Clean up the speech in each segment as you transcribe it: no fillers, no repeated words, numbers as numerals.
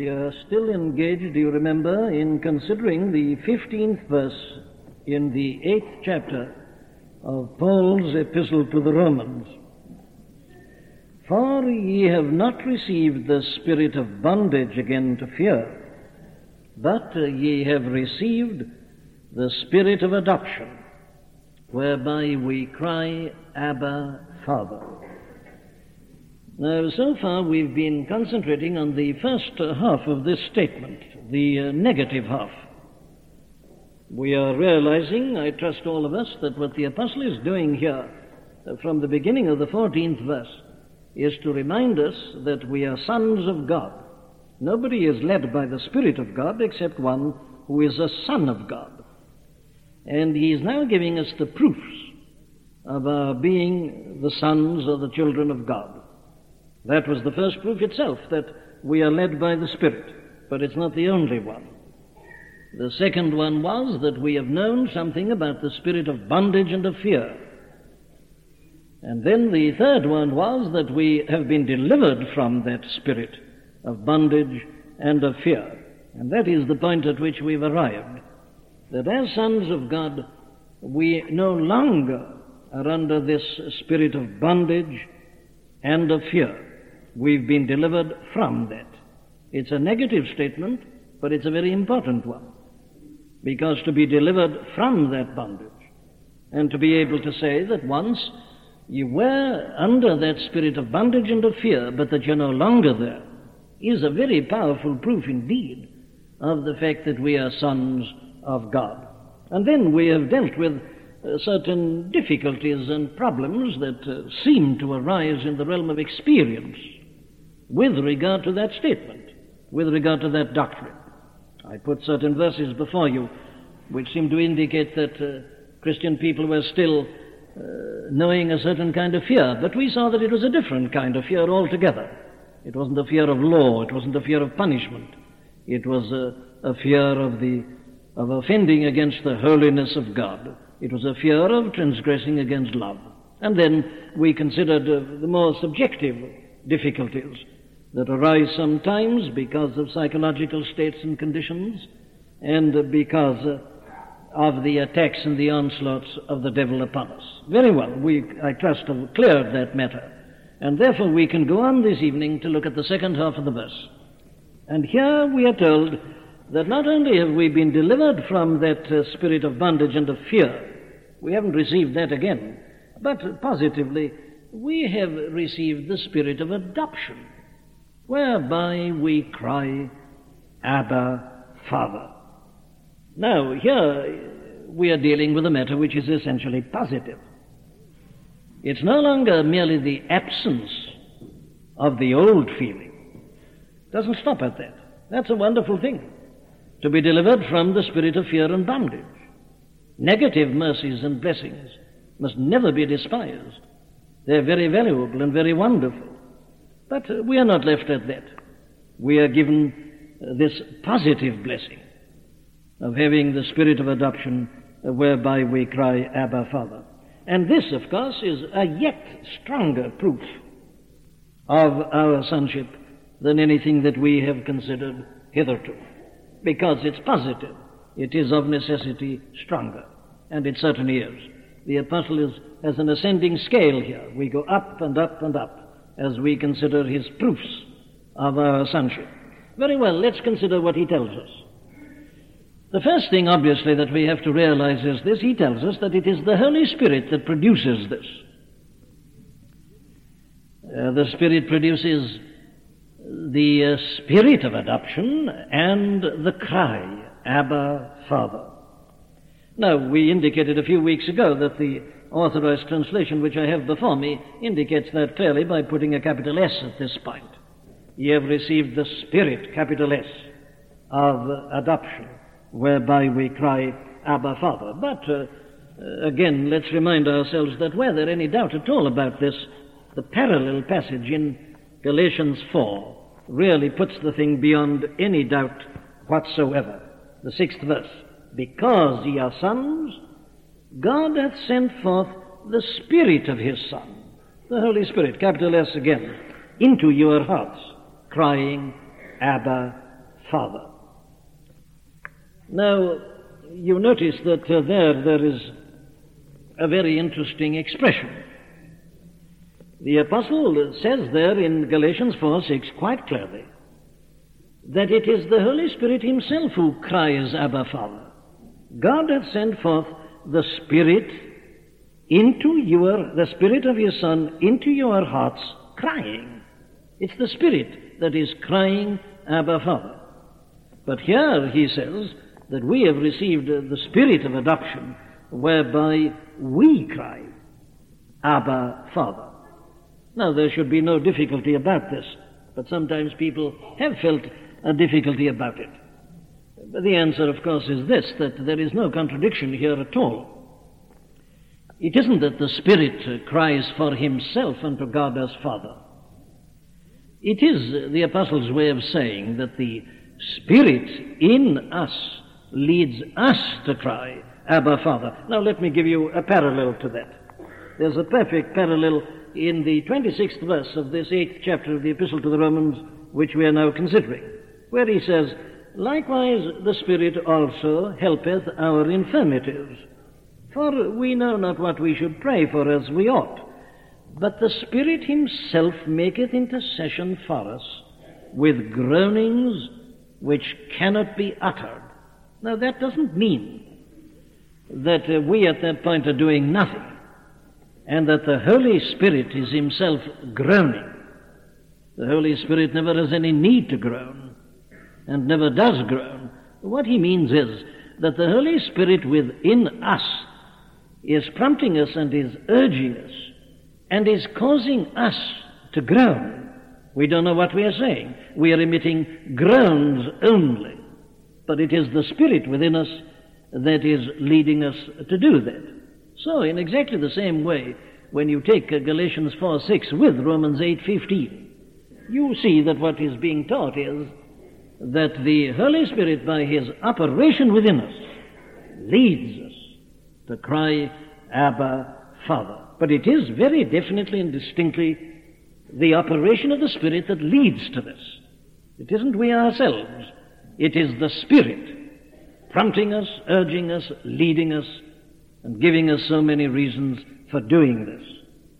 We are still engaged, do you remember, in considering the 15th verse in the 8th chapter of Paul's epistle to the Romans. For ye have not received the spirit of bondage again to fear, but ye have received the spirit of adoption, whereby we cry, Abba, Father. Now, so far we've been concentrating on the first half of this statement, the negative half. We are realizing, I trust all of us, that what the apostle is doing here from the beginning of the 14th verse is to remind us that we are sons of God. Nobody is led by the Spirit of God except one who is a son of God. And he is now giving us the proofs of our being the sons or the children of God. That was the first proof itself, that we are led by the Spirit, but it's not the only one. The second one was that we have known something about the spirit of bondage and of fear. And then the third one was that we have been delivered from that spirit of bondage and of fear. And that is the point at which we've arrived, that as sons of God, we no longer are under this spirit of bondage and of fear. We've been delivered from that. It's a negative statement, but it's a very important one, because to be delivered from that bondage and to be able to say that once you were under that spirit of bondage and of fear, but that you're no longer there, is a very powerful proof indeed of the fact that we are sons of God. And then we have dealt with certain difficulties and problems that seem to arise in the realm of experience with regard to that statement, with regard to that doctrine. I put certain verses before you which seem to indicate that Christian people were still knowing a certain kind of fear, but we saw that it was a different kind of fear altogether. It wasn't a fear of law, it wasn't a fear of punishment, it was a fear of offending against the holiness of God. It was a fear of transgressing against love. And then we considered the more subjective difficulties that arise sometimes because of psychological states and conditions and because of the attacks and the onslaughts of the devil upon us. Very well, I trust have cleared that matter. And therefore we can go on this evening to look at the second half of the verse. And here we are told that not only have we been delivered from that spirit of bondage and of fear, we haven't received that again, but positively we have received the spirit of adoption, whereby we cry, Abba, Father. Now, here we are dealing with a matter which is essentially positive. It's no longer merely the absence of the old feeling. It doesn't stop at that. That's a wonderful thing, to be delivered from the spirit of fear and bondage. Negative mercies and blessings must never be despised. They're very valuable and very wonderful. But we are not left at that. We are given this positive blessing of having the spirit of adoption, whereby we cry, Abba, Father. And this, of course, is a yet stronger proof of our sonship than anything that we have considered hitherto, because it's positive. It is of necessity stronger, and it certainly is. The apostle has an ascending scale here. We go up and up and up as we consider his proofs of our sonship. Very well, let's consider what he tells us. The first thing, obviously, that we have to realize is this. He tells us that it is the Holy Spirit that produces this. The Spirit produces the spirit of adoption and the cry, Abba, Father. Now, we indicated a few weeks ago that the Authorized Translation, which I have before me, indicates that clearly by putting a capital S at this point. Ye have received the spirit, capital S, of adoption, whereby we cry, Abba, Father. But, again, let's remind ourselves that were there any doubt at all about this, the parallel passage in Galatians 4 really puts the thing beyond any doubt whatsoever. The 6th verse. Because ye are sons, God hath sent forth the Spirit of his Son, the Holy Spirit, capital S again, into your hearts, crying, Abba, Father. Now, you notice that there is a very interesting expression. The Apostle says there in Galatians 4:6 quite clearly that it is the Holy Spirit himself who cries, Abba, Father. God hath sent forth the Spirit the Spirit of your Son into your hearts, crying. It's the Spirit that is crying, Abba, Father. But here he says that we have received the Spirit of adoption, whereby we cry, Abba, Father. Now, there should be no difficulty about this, but sometimes people have felt a difficulty about it. But the answer, of course, is this, that there is no contradiction here at all. It isn't that the Spirit cries for himself unto God as Father. It is the Apostle's way of saying that the Spirit in us leads us to cry, Abba, Father. Now, let me give you a parallel to that. There's a perfect parallel in the 26th verse of this 8th chapter of the Epistle to the Romans, which we are now considering, where he says, "Likewise the Spirit also helpeth our infirmities, for we know not what we should pray for as we ought, but the Spirit himself maketh intercession for us with groanings which cannot be uttered." Now, that doesn't mean that we at that point are doing nothing, and that the Holy Spirit is himself groaning. The Holy Spirit never has any need to groan, and never does groan. What he means is that the Holy Spirit within us is prompting us and is urging us and is causing us to groan. We don't know what we are saying. We are emitting groans only. But it is the Spirit within us that is leading us to do that. So, in exactly the same way, when you take Galatians 4:6 with Romans 8:15, you see that what is being taught is that the Holy Spirit, by his operation within us, leads us to cry, Abba, Father. But it is very definitely and distinctly the operation of the Spirit that leads to this. It isn't we ourselves. It is the Spirit prompting us, urging us, leading us, and giving us so many reasons for doing this.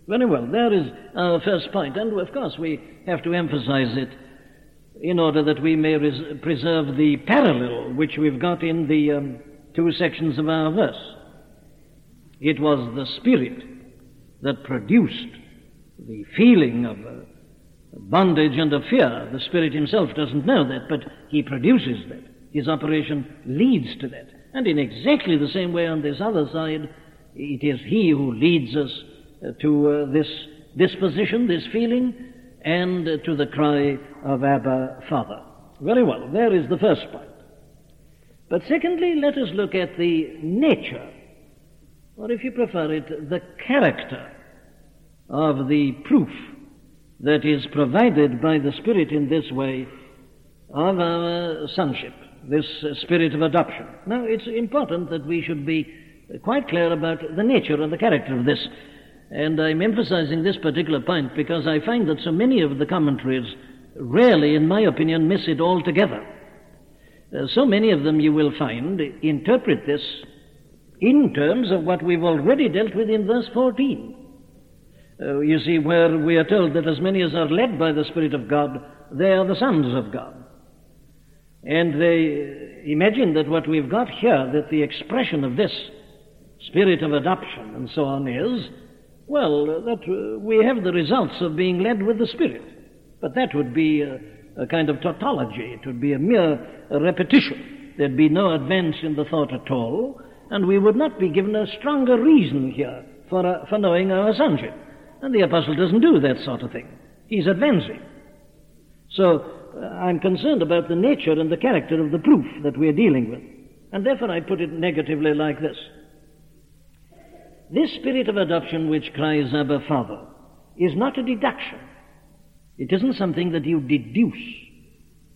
Very well, there is our first point, and of course we have to emphasize it in order that we may preserve the parallel which we've got in the two sections of our verse. It was the Spirit that produced the feeling of bondage and of fear. The Spirit himself doesn't know that, but he produces that. His operation leads to that. And in exactly the same way on this other side, it is he who leads us to this disposition, this feeling, and to the cry of Abba, Father. Very well, there is the first point. But secondly, let us look at the nature, or if you prefer it, the character of the proof that is provided by the Spirit in this way of our sonship, this Spirit of adoption. Now, it's important that we should be quite clear about the nature and the character of this. And I'm emphasizing this particular point because I find that so many of the commentaries rarely, in my opinion, miss it altogether. So many of them, you will find, interpret this in terms of what we've already dealt with in verse 14. You see, where we are told that as many as are led by the Spirit of God, they are the sons of God. And they imagine that what we've got here, that the expression of this Spirit of adoption and so on is, well, that we have the results of being led with the Spirit. But that would be a kind of tautology. It would be a mere repetition. There'd be no advance in the thought at all, and we would not be given a stronger reason here for knowing our sonship. And the Apostle doesn't do that sort of thing. He's advancing. So, I'm concerned about the nature and the character of the proof that we are dealing with, and therefore I put it negatively like this. This Spirit of adoption which cries, Abba, Father, is not a deduction. It isn't something that you deduce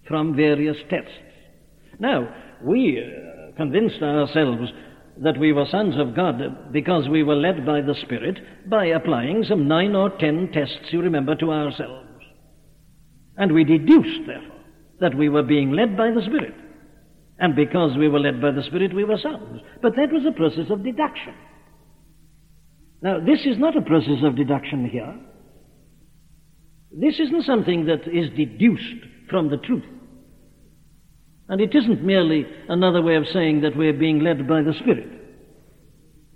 from various tests. Now, we convinced ourselves that we were sons of God because we were led by the Spirit by applying some 9 or 10 tests, you remember, to ourselves. And we deduced, therefore, that we were being led by the Spirit. And because we were led by the Spirit, we were sons. But that was a process of deduction. Now, this is not a process of deduction here. This isn't something that is deduced from the truth. And it isn't merely another way of saying that we're being led by the Spirit.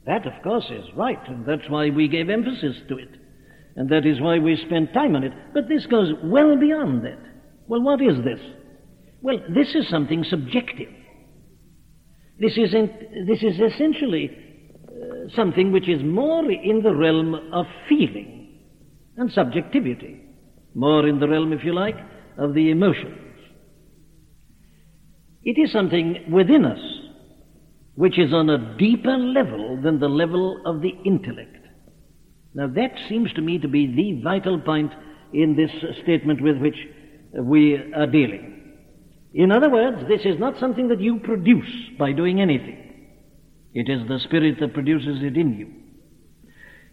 That, of course, is right, and that's why we gave emphasis to it. And that is why we spent time on it. But this goes well beyond that. Well, what is this? Well, this is something subjective. This is essentially something which is more in the realm of feeling and subjectivity, more in the realm, if you like, of the emotions. It is something within us which is on a deeper level than the level of the intellect. Now, that seems to me to be the vital point in this statement with which we are dealing. In other words, this is not something that you produce by doing anything. It is the Spirit that produces it in you.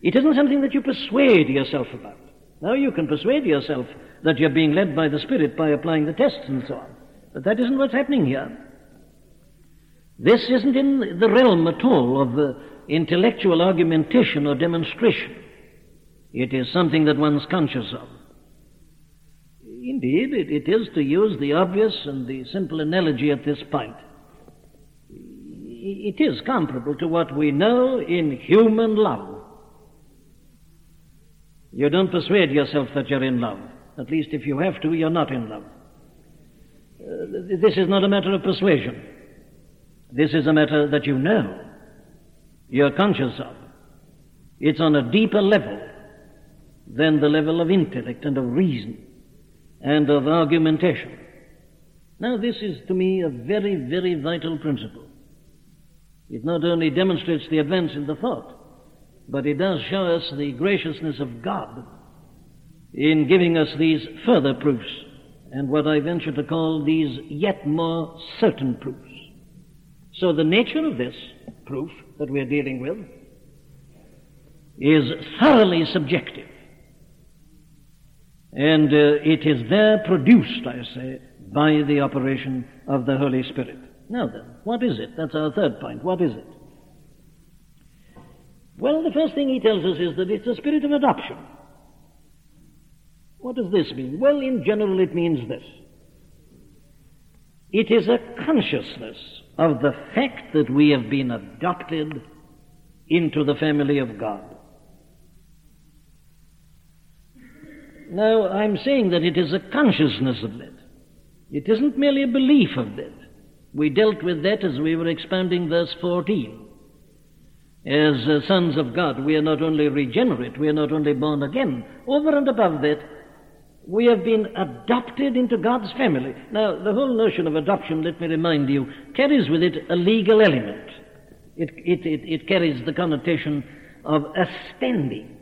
It isn't something that you persuade yourself about. Now, you can persuade yourself that you're being led by the Spirit by applying the tests and so on. But that isn't what's happening here. This isn't in the realm at all of the intellectual argumentation or demonstration. It is something that one's conscious of. Indeed, it is, to use the obvious and the simple analogy at this point, it is comparable to what we know in human love. You don't persuade yourself that you're in love. At least if you have to, you're not in love. This is not a matter of persuasion. This is a matter that you know, you're conscious of. It's on a deeper level than the level of intellect and of reason and of argumentation. Now, this is, to me, a very, very vital principle. It not only demonstrates the advance in the thought, but it does show us the graciousness of God in giving us these further proofs, and what I venture to call these yet more certain proofs. So the nature of this proof that we're dealing with is thoroughly subjective. And it is there produced, I say, by the operation of the Holy Spirit. Now then, what is it? That's our third point. What is it? Well, the first thing he tells us is that it's a spirit of adoption. What does this mean? Well, in general, it means this. It is a consciousness of the fact that we have been adopted into the family of God. Now, I'm saying that it is a consciousness of that. It isn't merely a belief of that. We dealt with that as we were expounding verse 14. As sons of God, we are not only regenerate, we are not only born again. Over and above that, we have been adopted into God's family. Now, the whole notion of adoption, let me remind you, carries with it a legal element. It carries the connotation of a standing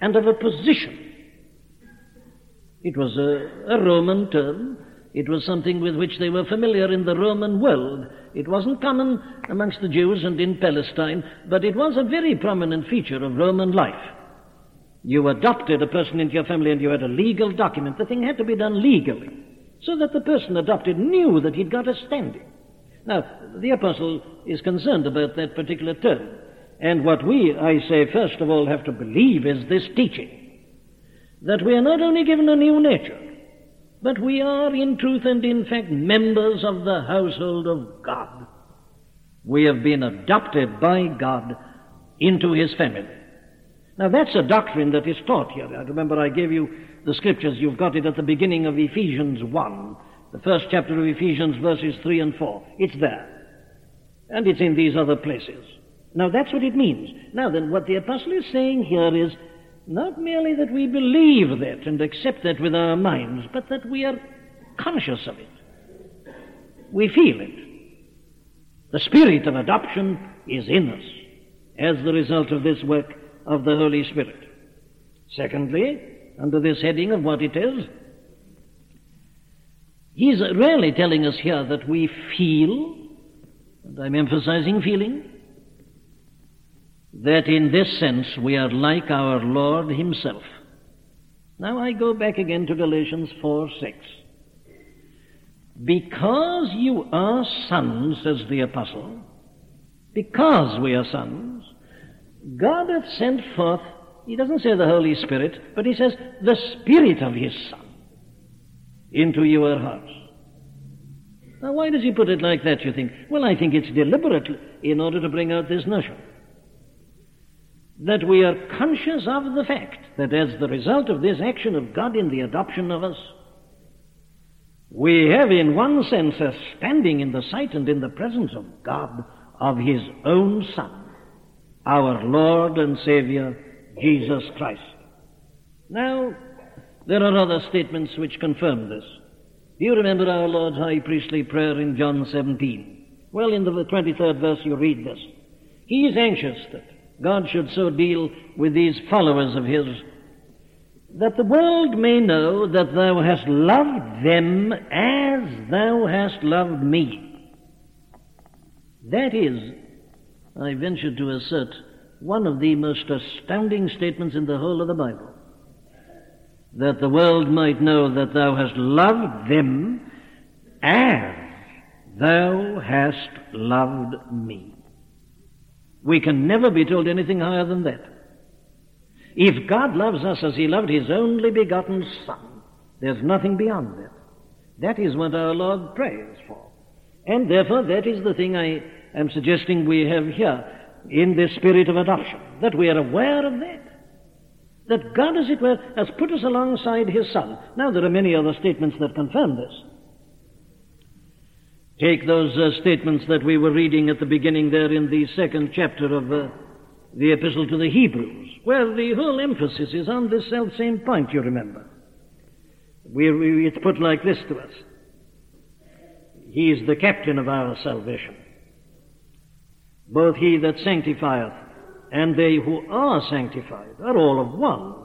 and of a position. It was a Roman term. It was something with which they were familiar in the Roman world. It wasn't common amongst the Jews and in Palestine, but it was a very prominent feature of Roman life. You adopted a person into your family and you had a legal document. The thing had to be done legally, so that the person adopted knew that he'd got a standing. Now, the Apostle is concerned about that particular term. And what we, I say, first of all have to believe is this teaching, that we are not only given a new nature, but we are in truth and in fact members of the household of God. We have been adopted by God into His family. Now, that's a doctrine that is taught here. I remember I gave you the scriptures. You've got it at the beginning of Ephesians 1, the first chapter of Ephesians, verses 3 and 4. It's there. And it's in these other places. Now, that's what it means. Now then, what the Apostle is saying here is, not merely that we believe that and accept that with our minds, but that we are conscious of it. We feel it. The spirit of adoption is in us as the result of this work of the Holy Spirit. Secondly, under this heading of what it is, he's really telling us here that we feel, and I'm emphasizing feeling, that in this sense we are like our Lord Himself. Now I go back again to Galatians 4:6. because you are sons, says the apostle, because we are sons, God hath sent forth, he doesn't say the Holy Spirit, but he says the Spirit of his Son into your hearts. Now, why does he put it like that, you think? Well, I think it's deliberate in order to bring out this notion that we are conscious of the fact that as the result of this action of God in the adoption of us, we have in one sense a standing in the sight and in the presence of God of his own Son, our Lord and Savior, Jesus Christ. Now, there are other statements which confirm this. Do you remember our Lord's high priestly prayer in John 17? Well, in the 23rd verse you read this. He is anxious that God should so deal with these followers of his, that the world may know that thou hast loved them as thou hast loved me. That is, I venture to assert, one of the most astounding statements in the whole of the Bible. That the world might know that thou hast loved them as thou hast loved me. We can never be told anything higher than that. If God loves us as he loved his only begotten Son, there's nothing beyond that. That is what our Lord prays for. And therefore, that is the thing I am suggesting we have here in this spirit of adoption, that we are aware of that. That God, as it were, has put us alongside his Son. Now, there are many other statements that confirm this. Take those statements that we were reading at the beginning there in the second chapter of the Epistle to the Hebrews, where the whole emphasis is on this self-same point, you remember. It's put like this to us. He is the captain of our salvation. Both he that sanctifieth and they who are sanctified are all of one,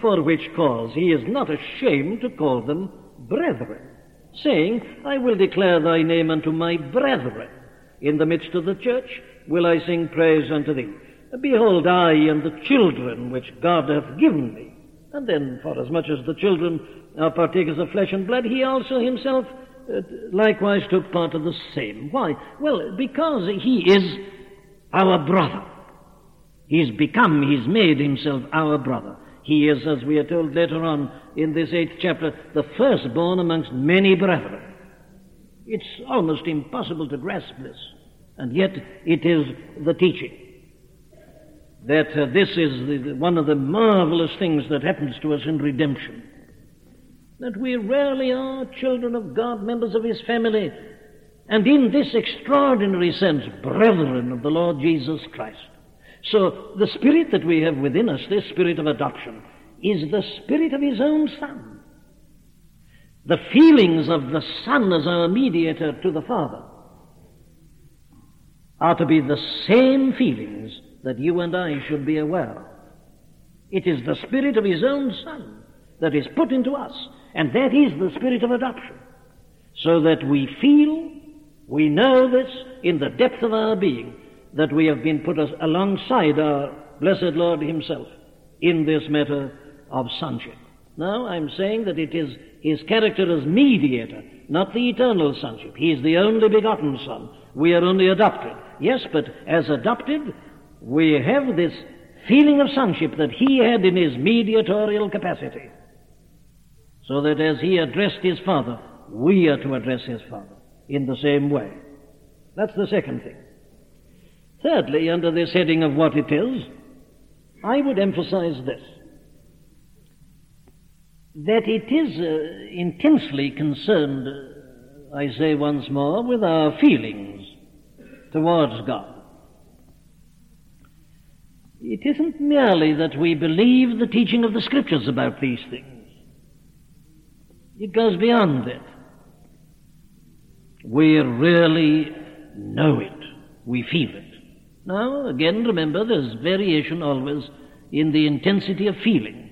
for which cause he is not ashamed to call them brethren, saying, I will declare thy name unto my brethren. In the midst of the church will I sing praise unto thee. Behold, I and the children which God hath given me. And then, forasmuch as the children are partakers of flesh and blood, he also himself likewise took part of the same. Why? Well, because he is our brother. He's become, he's made himself our brother. He is, as we are told later on in this 8th chapter, the firstborn amongst many brethren. It's almost impossible to grasp this, and yet it is the teaching. That this is one of the marvelous things that happens to us in redemption. That we rarely are children of God, members of his family, and in this extraordinary sense, brethren of the Lord Jesus Christ. So the spirit that we have within us, this spirit of adoption, is the spirit of his own Son. The feelings of the Son as our mediator to the Father are to be the same feelings that you and I should be aware of. It is the spirit of his own Son that is put into us, and that is the spirit of adoption, so that we feel, we know this in the depth of our being, that we have been put alongside our blessed Lord himself in this matter of sonship. Now, I'm saying that it is his character as mediator, not the eternal sonship. He is the only begotten Son. We are only adopted. Yes, but as adopted, we have this feeling of sonship that he had in his mediatorial capacity, so that as he addressed his Father, we are to address his Father in the same way. That's the second thing. Thirdly, under this heading of what it is, I would emphasize this, that it is intensely concerned, I say once more, with our feelings towards God. It isn't merely that we believe the teaching of the Scriptures about these things. It goes beyond that. We really know it. We feel it. Now, again, remember, there's variation always in the intensity of feeling.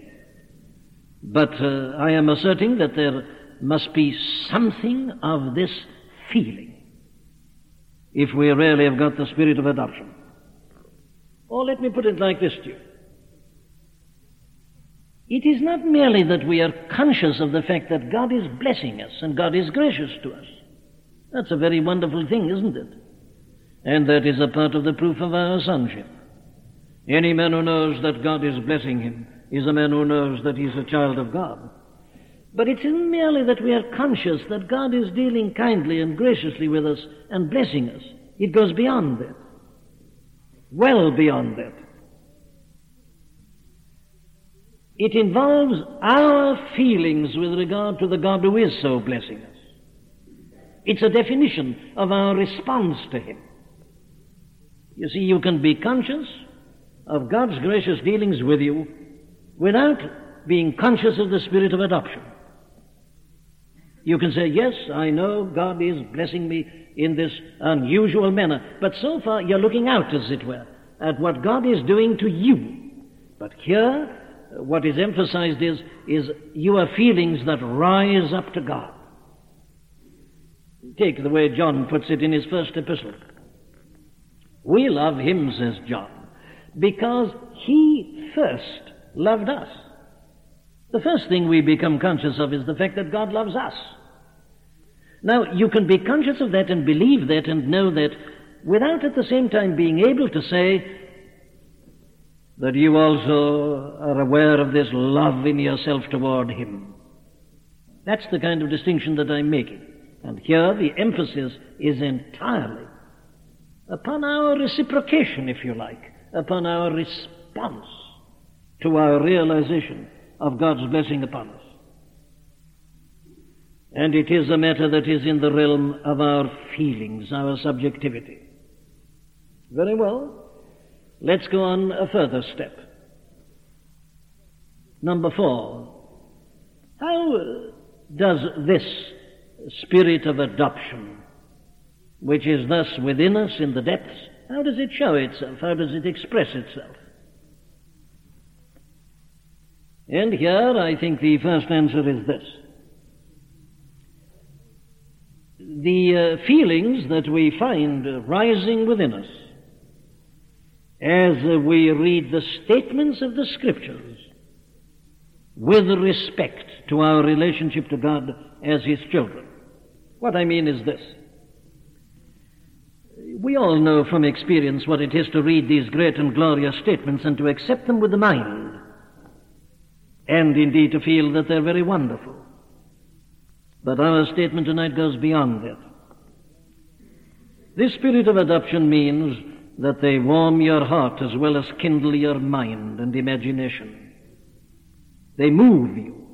But I am asserting that there must be something of this feeling if we really have got the spirit of adoption. Or let me put it like this to you. It is not merely that we are conscious of the fact that God is blessing us and God is gracious to us. That's a very wonderful thing, isn't it? And that is a part of the proof of our sonship. Any man who knows that God is blessing him is a man who knows that he's a child of God. But it isn't merely that we are conscious that God is dealing kindly and graciously with us and blessing us. It goes beyond that, well beyond that. It involves our feelings with regard to the God who is so blessing us. It's a definition of our response to him. You see, you can be conscious of God's gracious dealings with you without being conscious of the spirit of adoption. You can say, yes, I know God is blessing me in this unusual manner, but so far you're looking out, as it were, at what God is doing to you. But here, what is emphasized is your feelings that rise up to God. Take the way John puts it in his first epistle. We love him, says John, because he first loved us. The first thing we become conscious of is the fact that God loves us. Now, you can be conscious of that and believe that and know that without at the same time being able to say that you also are aware of this love in yourself toward him. That's the kind of distinction that I'm making. And here the emphasis is entirely upon our reciprocation, if you like, upon our response to our realization of God's blessing upon us. And it is a matter that is in the realm of our feelings, our subjectivity. Very well. Let's go on a further step. Number 4. How does this spirit of adoption, which is thus within us in the depths, how does it show itself? How does it express itself? And here, I think the first answer is this. The feelings that we find rising within us as we read the statements of the Scriptures with respect to our relationship to God as his children. What I mean is this. We all know from experience what it is to read these great and glorious statements and to accept them with the mind, and indeed to feel that they're very wonderful. But our statement tonight goes beyond that. This spirit of adoption means that they warm your heart as well as kindle your mind and imagination. They move you,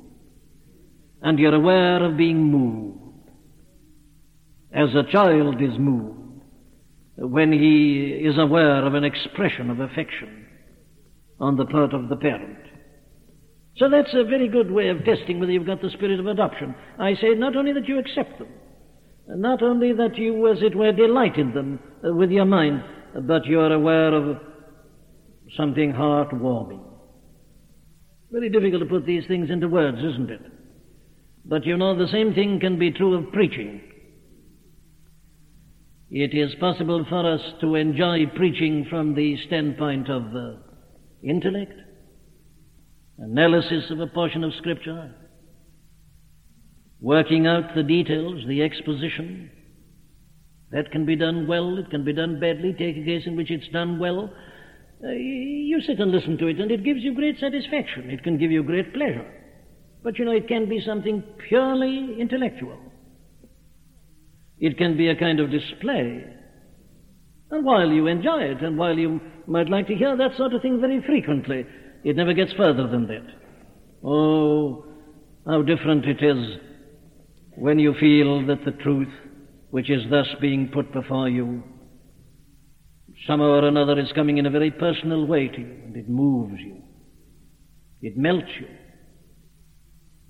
and you're aware of being moved, as a child is moved when he is aware of an expression of affection on the part of the parent. So that's a very good way of testing whether you've got the spirit of adoption. I say not only that you accept them, not only that you, as it were, delight in them with your mind, but you are aware of something heart-warming. Very difficult to put these things into words, isn't it? But you know, the same thing can be true of preaching. It is possible for us to enjoy preaching from the standpoint of intellect, analysis of a portion of Scripture, working out the details, the exposition. That can be done well, it can be done badly. Take a case in which it's done well. You sit and listen to it, and it gives you great satisfaction. It can give you great pleasure. But, you know, it can be something purely intellectual. It can be a kind of display. And while you enjoy it, and while you might like to hear that sort of thing very frequently, it never gets further than that. Oh, how different it is when you feel that the truth, which is thus being put before you, somehow or another is coming in a very personal way to you, and it moves you. It melts you. It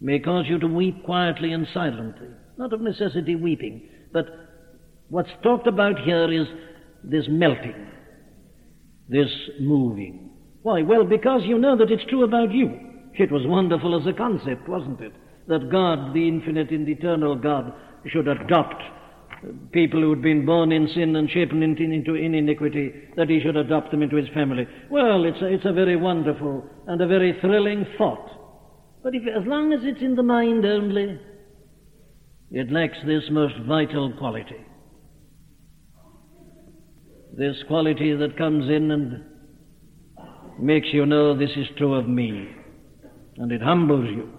may cause you to weep quietly and silently, not of necessity weeping, but what's talked about here is this melting, this moving. Why? Well, because you know that it's true about you. It was wonderful as a concept, wasn't it? That God, the infinite and eternal God, should adopt people who had been born in sin and shapen into iniquity, that he should adopt them into his family. Well, it's a very wonderful and a very thrilling thought. But if, as long as it's in the mind only, it lacks this most vital quality. This quality that comes in and makes you know this is true of me. And it humbles you.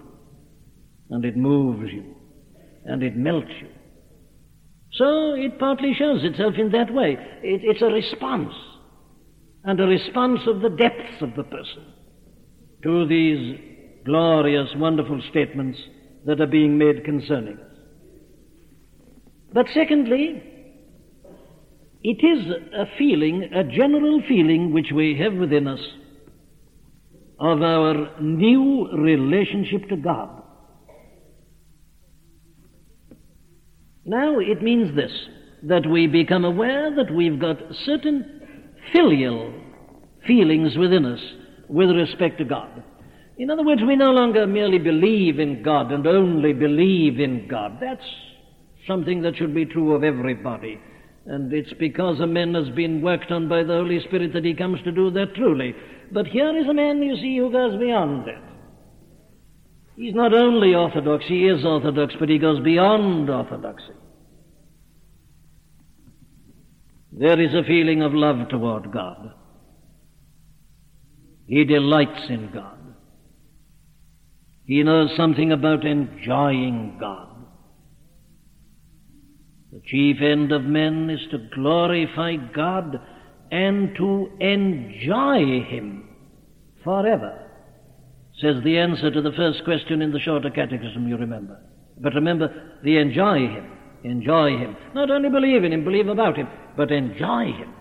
And it moves you. And it melts you. So it partly shows itself in that way. It's a response. And a response of the depths of the person to these glorious, wonderful statements that are being made concerning us. But secondly, it is a feeling, a general feeling which we have within us of our new relationship to God. Now it means this, that we become aware that we've got certain filial feelings within us with respect to God. In other words, we no longer merely believe in God and only believe in God. That's something that should be true of everybody. And it's because a man has been worked on by the Holy Spirit that he comes to do that truly. But here is a man, you see, who goes beyond that. He's not only orthodox, he is orthodox, but he goes beyond orthodoxy. There is a feeling of love toward God. He delights in God. He knows something about enjoying God. The chief end of men is to glorify God and to enjoy Him forever, says the answer to the first question in the Shorter Catechism, you remember. But remember, the enjoy Him. Not only believe in Him, believe about Him, but enjoy Him.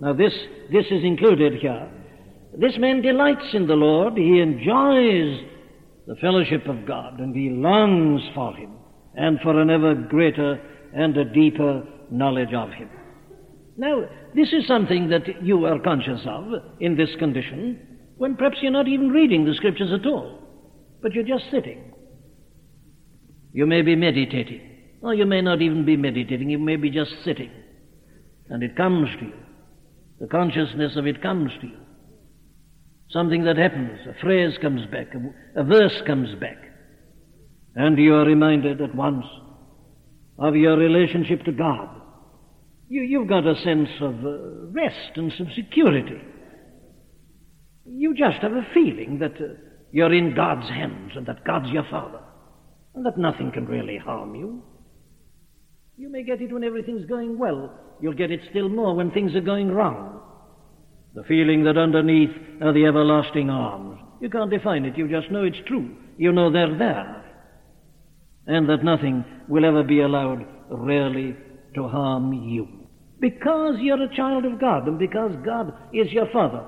Now this is included here. This man delights in the Lord, he enjoys the fellowship of God, and he longs for Him and for an ever greater and a deeper knowledge of Him. Now, this is something that you are conscious of in this condition when perhaps you're not even reading the Scriptures at all, but you're just sitting. You may be meditating, or you may not even be meditating, you may be just sitting. And it comes to you. The consciousness of it comes to you. Something that happens, a phrase comes back, a verse comes back, and you are reminded at once of your relationship to God. You've got a sense of rest and some security. You just have a feeling that you're in God's hands and that God's your Father and that nothing can really harm you. You may get it when everything's going well. You'll get it still more when things are going wrong. The feeling that underneath are the everlasting arms. You can't define it. You just know it's true. You know they're there. And that nothing will ever be allowed really to harm you. Because you're a child of God and because God is your Father.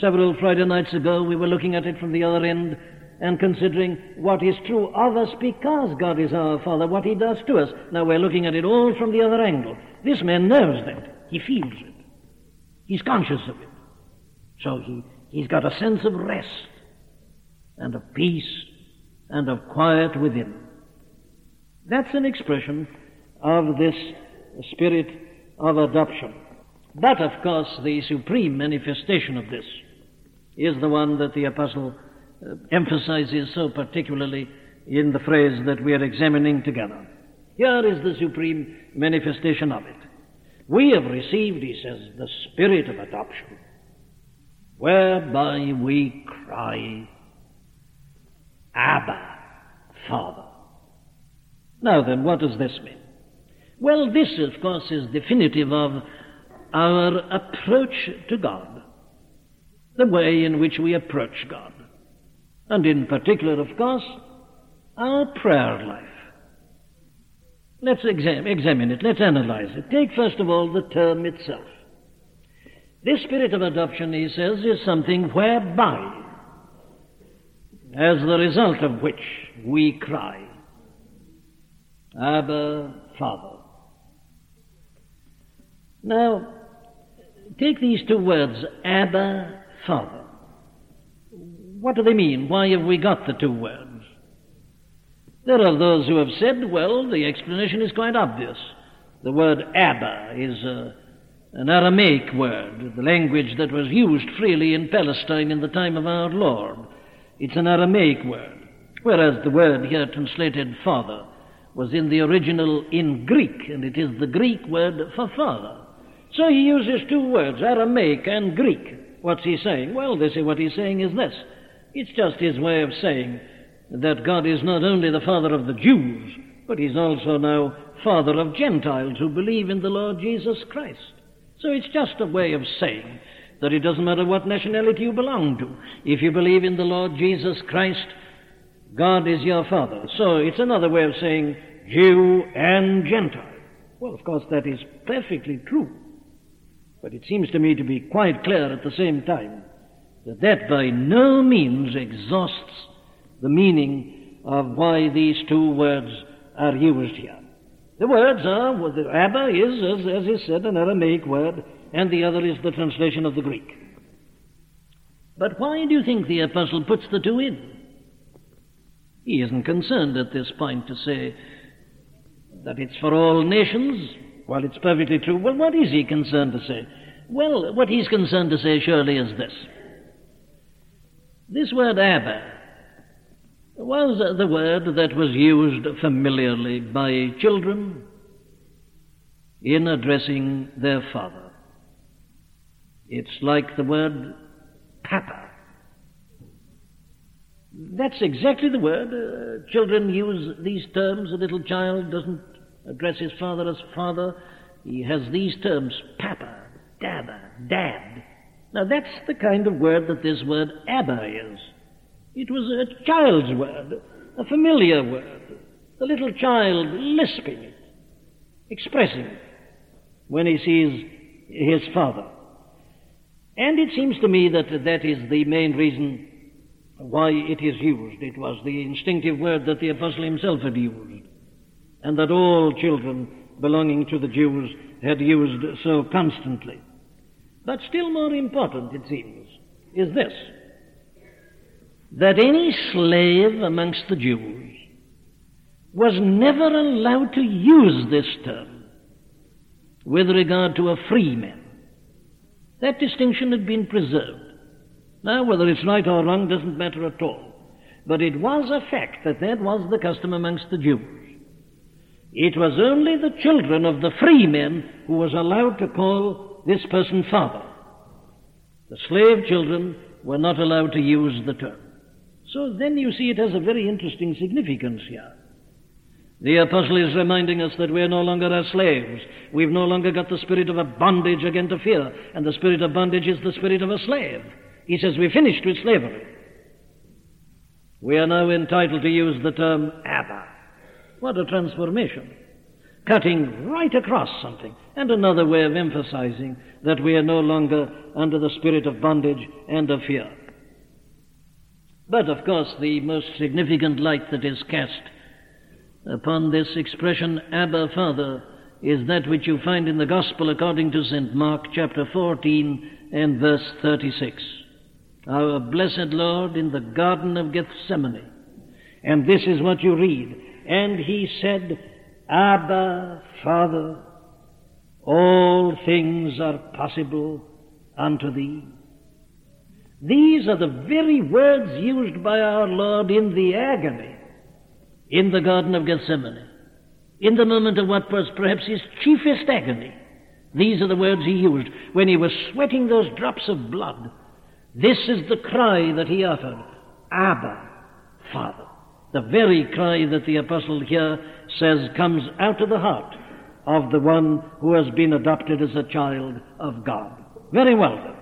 Several Friday nights ago we were looking at it from the other end and considering what is true of us because God is our Father, what He does to us. Now we're looking at it all from the other angle. This man knows that. He feels it. He's conscious of it. So he's got a sense of rest and of peace and of quiet within. That's an expression of this spirit of adoption. But, of course, the supreme manifestation of this is the one that the Apostle emphasizes so particularly in the phrase that we are examining together. Here is the supreme manifestation of it. We have received, he says, the spirit of adoption, whereby we cry, Abba, Father. Now then, what does this mean? Well, this, of course, is definitive of our approach to God, the way in which we approach God, and in particular, of course, our prayer life. Let's examine it, let's analyze it. Take, first of all, the term itself. This spirit of adoption, he says, is something whereby, as the result of which, we cry, Abba, Father. Now, take these two words, Abba, Father. What do they mean? Why have we got the two words? There are those who have said, well, the explanation is quite obvious. The word Abba is an Aramaic word, the language that was used freely in Palestine in the time of our Lord. It's an Aramaic word. Whereas the word here translated father was in the original in Greek, and it is the Greek word for father. So he uses two words, Aramaic and Greek. What's he saying? Well, what he's saying is this. It's just his way of saying that God is not only the father of the Jews, but he's also now father of Gentiles who believe in the Lord Jesus Christ. So it's just a way of saying that it doesn't matter what nationality you belong to. If you believe in the Lord Jesus Christ, God is your father. So it's another way of saying Jew and Gentile. Well, of course, that is perfectly true. But it seems to me to be quite clear at the same time that that by no means exhausts the meaning of why these two words are used here. The words are, Abba is, as is said, an Aramaic word, and the other is the translation of the Greek. But why do you think the apostle puts the two in? He isn't concerned at this point to say that it's for all nations, while it's perfectly true. Well, what is he concerned to say? Well, what he's concerned to say surely is this. This word Abba was the word that was used familiarly by children in addressing their father. It's like the word Papa. That's exactly the word. Children use these terms. A little child doesn't address his father as father. He has these terms, Papa, Dabba, Dad. Now that's the kind of word that this word Abba is. It was a child's word, a familiar word, the little child lisping it, expressing it when he sees his father. And it seems to me that that is the main reason why it is used. It was the instinctive word that the apostle himself had used, and that all children belonging to the Jews had used so constantly. But still more important, it seems, is this, that any slave amongst the Jews was never allowed to use this term with regard to a free man. That distinction had been preserved. Now, whether it's right or wrong doesn't matter at all. But it was a fact that that was the custom amongst the Jews. It was only the children of the free men who was allowed to call this person father. The slave children were not allowed to use the term. So then you see it has a very interesting significance here. The apostle is reminding us that we are no longer our slaves. We've no longer got the spirit of a bondage again to fear, and the spirit of bondage is the spirit of a slave. He says we're finished with slavery. We are now entitled to use the term Abba. What a transformation. Cutting right across something, and another way of emphasizing that we are no longer under the spirit of bondage and of fear. But, of course, the most significant light that is cast upon this expression, Abba, Father, is that which you find in the Gospel according to St. Mark, chapter 14 and verse 36. Our blessed Lord in the Garden of Gethsemane. And this is what you read. And he said, Abba, Father, all things are possible unto thee. These are the very words used by our Lord in the agony in the Garden of Gethsemane, in the moment of what was perhaps his chiefest agony. These are the words he used when he was sweating those drops of blood. This is the cry that he uttered, Abba, Father. The very cry that the apostle here says comes out of the heart of the one who has been adopted as a child of God. Very well, then.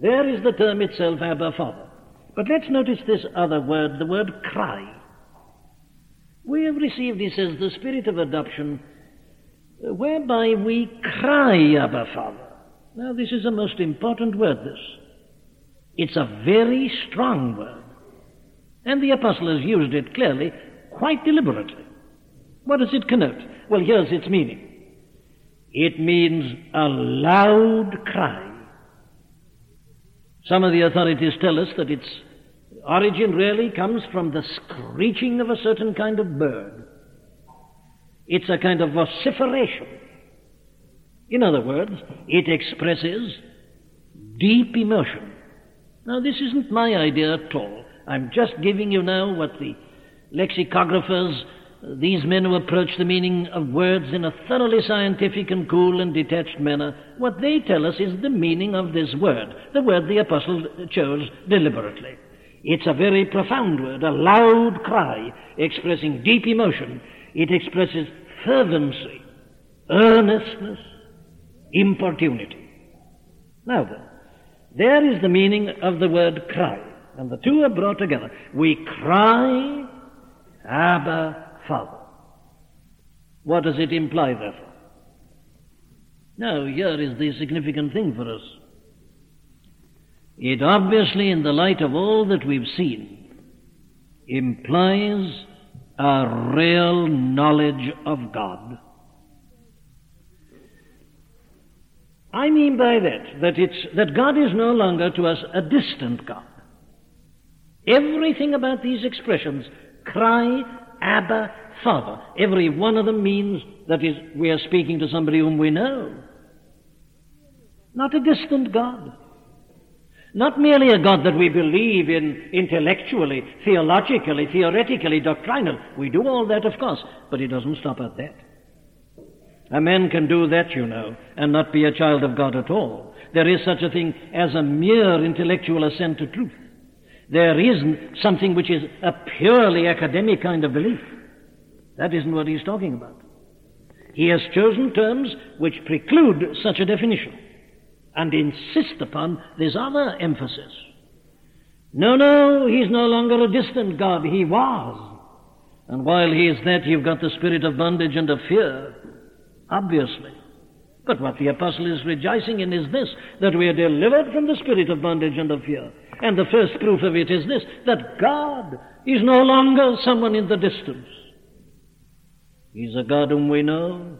There is the term itself, Abba, Father. But let's notice this other word, the word cry. We have received, he says, the spirit of adoption, whereby we cry, Abba, Father. Now, this is a most important word, this. It's a very strong word. And the apostle has used it clearly, quite deliberately. What does it connote? Well, here's its meaning. It means a loud cry. Some of the authorities tell us that its origin really comes from the screeching of a certain kind of bird. It's a kind of vociferation. In other words, it expresses deep emotion. Now, this isn't my idea at all. I'm just giving you now what the lexicographers, these men who approach the meaning of words in a thoroughly scientific and cool and detached manner, what they tell us is the meaning of this word the apostle chose deliberately. It's a very profound word, a loud cry expressing deep emotion. It expresses fervency, earnestness, importunity. Now then, there is the meaning of the word cry, and the two are brought together. We cry, Abba, Father. What does it imply, therefore? Now, here is the significant thing for us. It obviously, in the light of all that we've seen, implies a real knowledge of God. I mean by that God is no longer to us a distant God. Everything about these expressions, cry, Abba, Father, every one of them means that is, we are speaking to somebody whom we know. Not a distant God. Not merely a God that we believe in intellectually, theologically, theoretically, doctrinal. We do all that, of course, but it doesn't stop at that. A man can do that, you know, and not be a child of God at all. There is such a thing as a mere intellectual assent to truth. There isn't something which is a purely academic kind of belief. That isn't what he's talking about. He has chosen terms which preclude such a definition and insist upon this other emphasis. No, he's no longer a distant God. He was. And while he is that, you've got the spirit of bondage and of fear, obviously. But what the apostle is rejoicing in is this, that we are delivered from the spirit of bondage and of fear. And the first proof of it is this, that God is no longer someone in the distance. He's a God whom we know.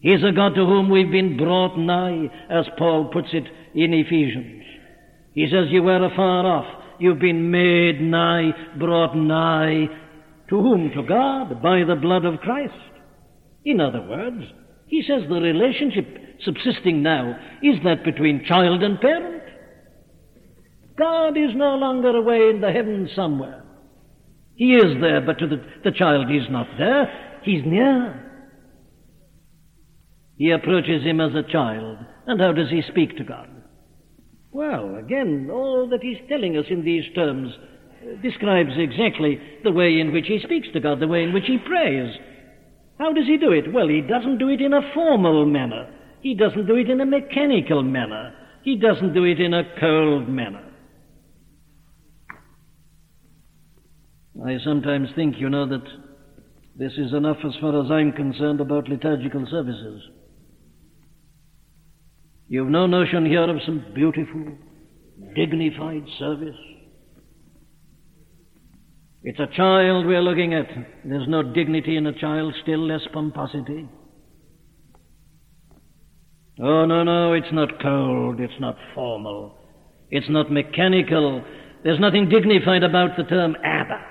He's a God to whom we've been brought nigh, as Paul puts it in Ephesians. He says, you were afar off. You've been made nigh, brought nigh. To whom? To God, by the blood of Christ. In other words, he says the relationship subsisting now is that between child and parent. God is no longer away in the heavens somewhere. He is there, but to the child he's not there. He's near. He approaches him as a child. And how does he speak to God? Well, again, all that he's telling us in these terms describes exactly the way in which he speaks to God, the way in which he prays. How does he do it? Well, he doesn't do it in a formal manner. He doesn't do it in a mechanical manner. He doesn't do it in a cold manner. I sometimes think, you know, that this is enough as far as I'm concerned about liturgical services. You've no notion here of some beautiful, dignified service. It's a child we're looking at. There's no dignity in a child, still less pomposity. Oh, no, it's not cold, it's not formal, it's not mechanical. There's nothing dignified about the term Abba.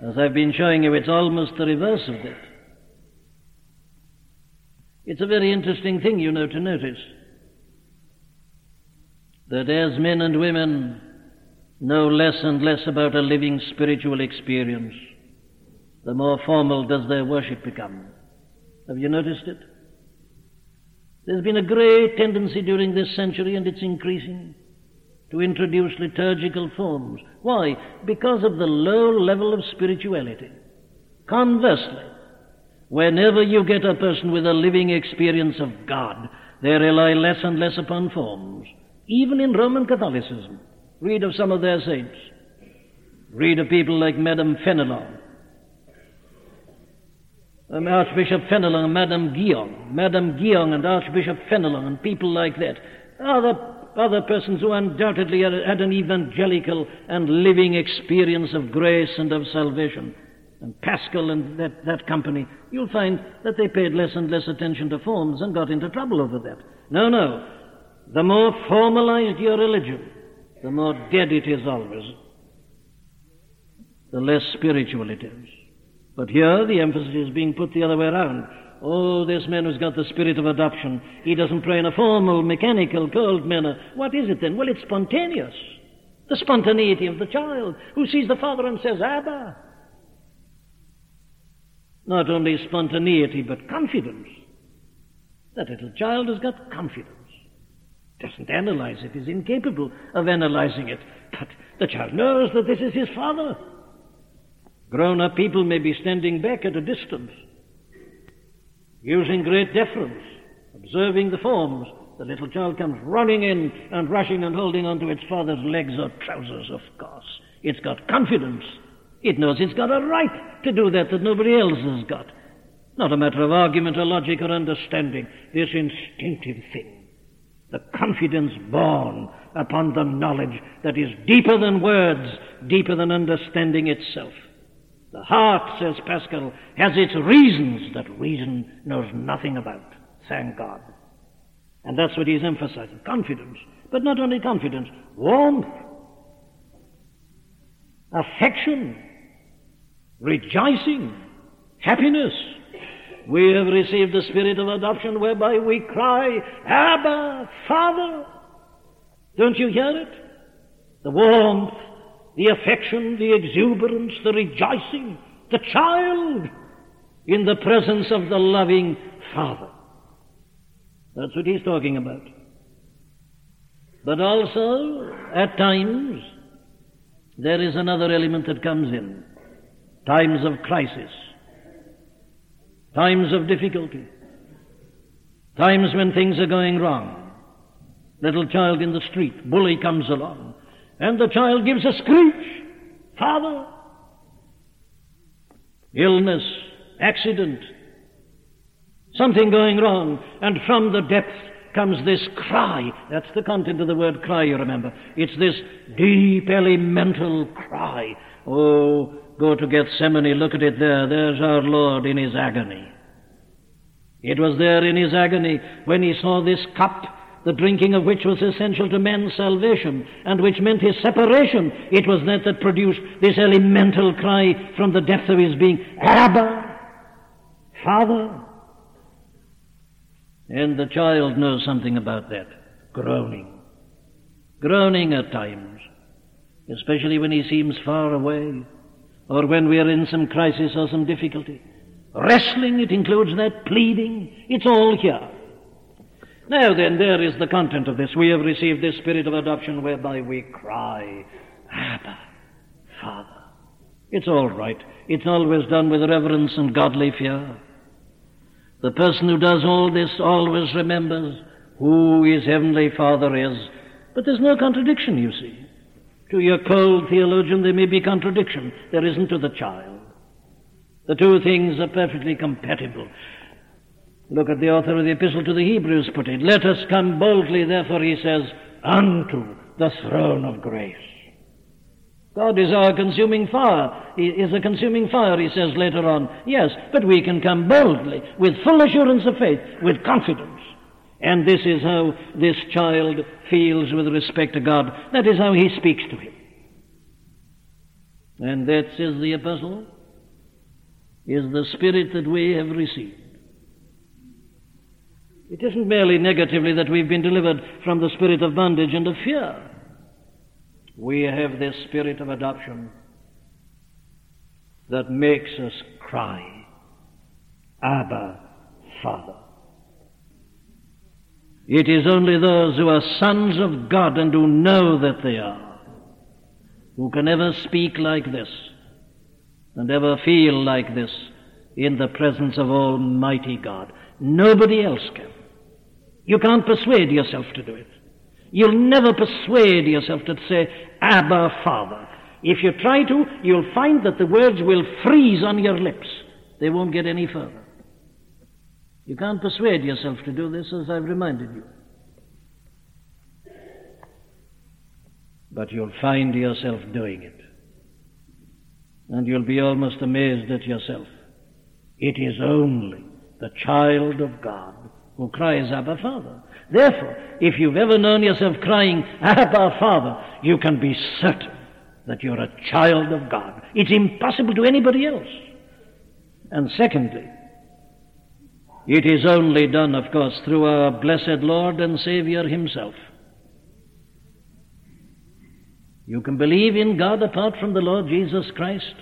As I've been showing you, it's almost the reverse of that. It's a very interesting thing, you know, to notice that as men and women know less and less about a living spiritual experience, the more formal does their worship become. Have you noticed it? There's been a great tendency during this century, and it's increasing, to introduce liturgical forms. Why? Because of the low level of spirituality. Conversely, whenever you get a person with a living experience of God, they rely less and less upon forms. Even in Roman Catholicism, read of some of their saints. Read of people like Madame Fenelon, Archbishop Fenelon, Madame Guion and Archbishop Fenelon, and people like that. Other persons who undoubtedly had an evangelical and living experience of grace and of salvation. And Pascal and that company, you'll find that they paid less and less attention to forms and got into trouble over that. No. The more formalized your religion, the more dead it is always, the less spiritual it is. But here the emphasis is being put the other way around. Oh, this man who's got the spirit of adoption, he doesn't pray in a formal, mechanical, cold manner. What is it then? Well, it's spontaneous. The spontaneity of the child who sees the father and says, Abba. Not only spontaneity, but confidence. That little child has got confidence. Doesn't analyze it, is incapable of analyzing it. But the child knows that this is his father. Grown-up people may be standing back at a distance, using great deference, observing the forms. The little child comes running in and rushing and holding onto its father's legs or trousers, of course. It's got confidence. It knows it's got a right to do that nobody else has got. Not a matter of argument or logic or understanding. This instinctive thing. The confidence born upon the knowledge that is deeper than words, deeper than understanding itself. The heart, says Pascal, has its reasons that reason knows nothing about. Thank God. And that's what he's emphasizing, confidence. But not only confidence, warmth, affection, rejoicing, happiness. We have received the spirit of adoption whereby we cry, Abba, Father. Don't you hear it? The warmth, the affection, the exuberance, the rejoicing, the child in the presence of the loving Father. That's what he's talking about. But also, at times, there is another element that comes in. Times of crisis. Times of difficulty. Times when things are going wrong. Little child in the street, bully comes along, and the child gives a screech. Father! Illness, accident, something going wrong, and from the depth comes this cry. That's the content of the word cry, you remember. It's this deep, elemental cry. Oh, go to Gethsemane, look at it there. There's our Lord in his agony. It was there in his agony when he saw this cup, the drinking of which was essential to man's salvation, and which meant his separation. It was that produced this elemental cry from the depth of his being, Abba, Father. And the child knows something about that. Groaning. Groaning at times. Especially when he seems far away. Or when we are in some crisis or some difficulty. Wrestling, it includes that. Pleading. It's all here. Now then, there is the content of this. We have received this spirit of adoption whereby we cry, Abba, Father. It's all right. It's always done with reverence and godly fear. The person who does all this always remembers who his heavenly Father is. But there's no contradiction, you see. To your cold theologian, there may be contradiction. There isn't to the child. The two things are perfectly compatible. Look at the author of the Epistle to the Hebrews put it. Let us come boldly, therefore, he says, unto the throne of grace. God is our consuming fire. He is a consuming fire, he says later on. Yes, but we can come boldly, with full assurance of faith, with confidence. And this is how this child feels with respect to God. That is how he speaks to him. And that, says the Apostle, is the spirit that we have received. It isn't merely negatively that we've been delivered from the spirit of bondage and of fear. We have this spirit of adoption that makes us cry, Abba, Father. It is only those who are sons of God and who know that they are, who can ever speak like this and ever feel like this in the presence of Almighty God. Nobody else can. You can't persuade yourself to do it. You'll never persuade yourself to say, Abba, Father. If you try to, you'll find that the words will freeze on your lips. They won't get any further. You can't persuade yourself to do this, as I've reminded you. But you'll find yourself doing it. And you'll be almost amazed at yourself. It is only the child of God who cries, Abba, Father. Therefore, if you've ever known yourself crying, Abba, Father, you can be certain that you're a child of God. It's impossible to anybody else. And secondly, it is only done, of course, through our blessed Lord and Savior himself. You can believe in God apart from the Lord Jesus Christ.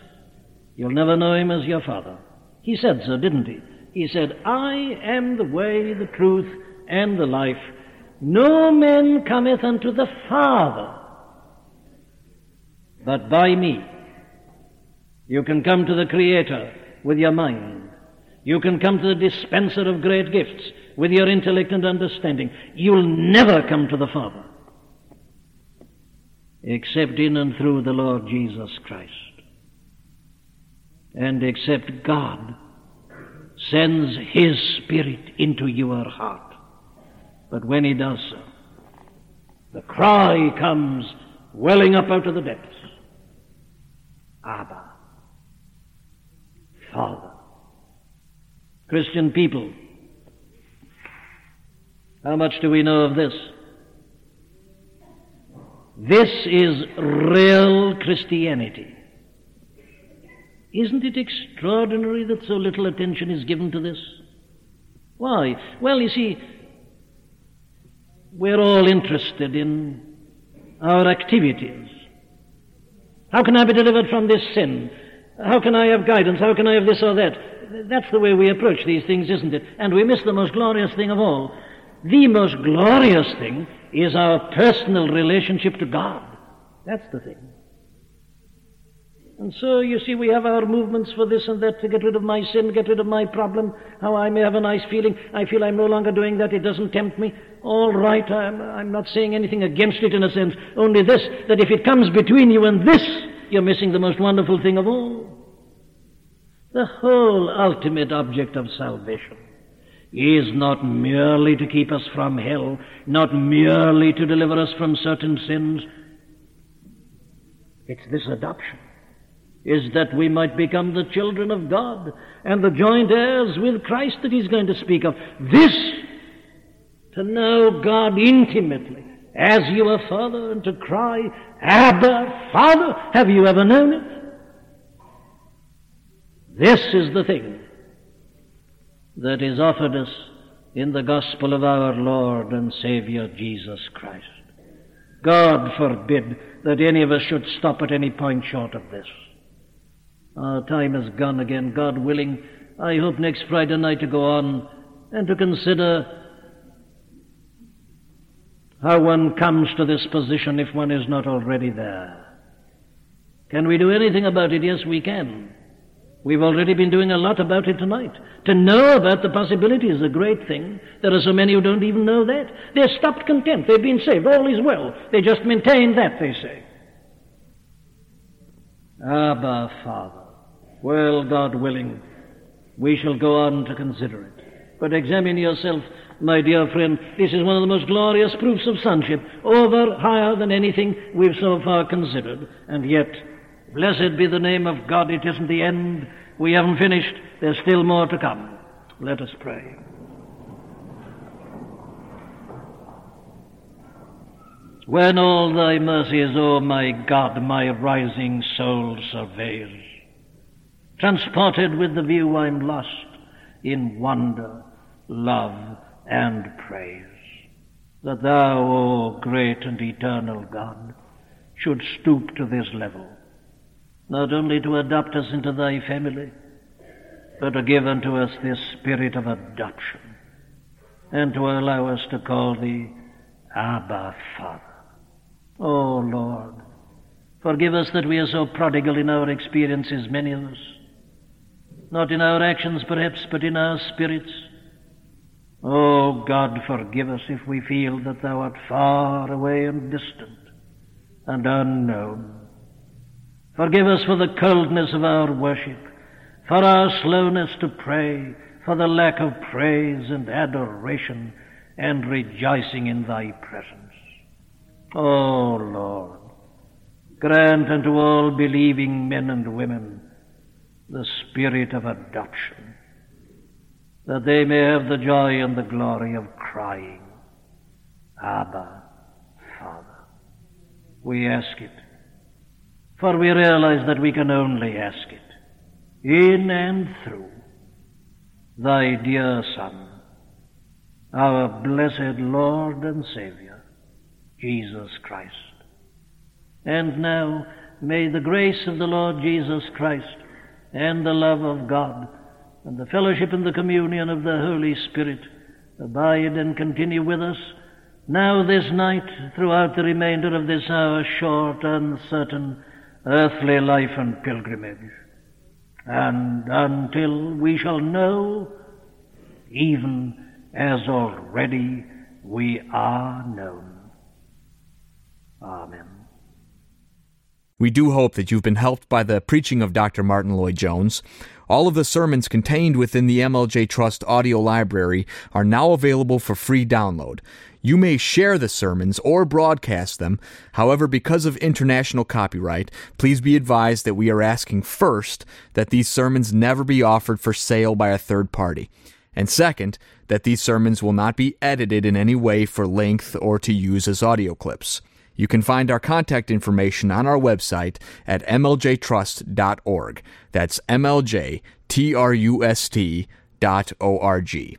You'll never know him as your Father. He said so, didn't he? He said, I am the way, the truth, and the life. No man cometh unto the Father but by me. You can come to the Creator with your mind. You can come to the dispenser of great gifts with your intellect and understanding. You'll never come to the Father except in and through the Lord Jesus Christ. And except God sends his Spirit into your heart. But when he does so, the cry comes welling up out of the depths. Abba, Father. Christian people, how much do we know of this? This is real Christianity. Isn't it extraordinary that so little attention is given to this? Why? Well, you see, we're all interested in our activities. How can I be delivered from this sin? How can I have guidance? How can I have this or that? That's the way we approach these things, isn't it? And we miss the most glorious thing of all. The most glorious thing is our personal relationship to God. That's the thing. And so, you see, we have our movements for this and that, to get rid of my sin, get rid of my problem, how I may have a nice feeling. I feel I'm no longer doing that, it doesn't tempt me. All right, I'm not saying anything against it in a sense, only this, that if it comes between you and this, you're missing the most wonderful thing of all. The whole ultimate object of salvation is not merely to keep us from hell, not merely to deliver us from certain sins. It's this adoption. Is that we might become the children of God and the joint heirs with Christ that he's going to speak of. This, to know God intimately, as your Father, and to cry, Abba, Father, have you ever known it? This is the thing that is offered us in the gospel of our Lord and Savior Jesus Christ. God forbid that any of us should stop at any point short of this. Our time has gone again, God willing. I hope next Friday night to go on and to consider how one comes to this position if one is not already there. Can we do anything about it? Yes, we can. We've already been doing a lot about it tonight. To know about the possibility is a great thing. There are so many who don't even know that. They're stopped content. They've been saved. All is well. They just maintain that, they say. Abba, Father. Well, God willing, we shall go on to consider it. But examine yourself, my dear friend. This is one of the most glorious proofs of sonship, over higher than anything we've so far considered. And yet, blessed be the name of God, it isn't the end. We haven't finished. There's still more to come. Let us pray. When all thy mercies, O my God, my rising soul surveys, transported with the view I'm lost in wonder, love, and praise, that thou, O great and eternal God, should stoop to this level, not only to adopt us into thy family, but to give unto us this spirit of adoption, and to allow us to call thee Abba, Father. O Lord, forgive us that we are so prodigal in our experiences, many of us. Not in our actions, perhaps, but in our spirits. O God, forgive us if we feel that thou art far away and distant and unknown. Forgive us for the coldness of our worship, for our slowness to pray, for the lack of praise and adoration and rejoicing in thy presence. O Lord, grant unto all believing men and women the spirit of adoption, that they may have the joy and the glory of crying, Abba, Father. We ask it, for we realize that we can only ask it in and through thy dear Son, our blessed Lord and Savior, Jesus Christ. And now may the grace of the Lord Jesus Christ and the love of God and the fellowship and the communion of the Holy Spirit abide and continue with us now this night throughout the remainder of this our short, uncertain, earthly life and pilgrimage, and until we shall know, even as already we are known. Amen. We do hope that you've been helped by the preaching of Dr. Martin Lloyd-Jones. All of the sermons contained within the MLJ Trust audio library are now available for free download. You may share the sermons or broadcast them. However, because of international copyright, please be advised that we are asking first that these sermons never be offered for sale by a third party. And second, that these sermons will not be edited in any way for length or to use as audio clips. You can find our contact information on our website at mljtrust.org. That's mljtrust.org.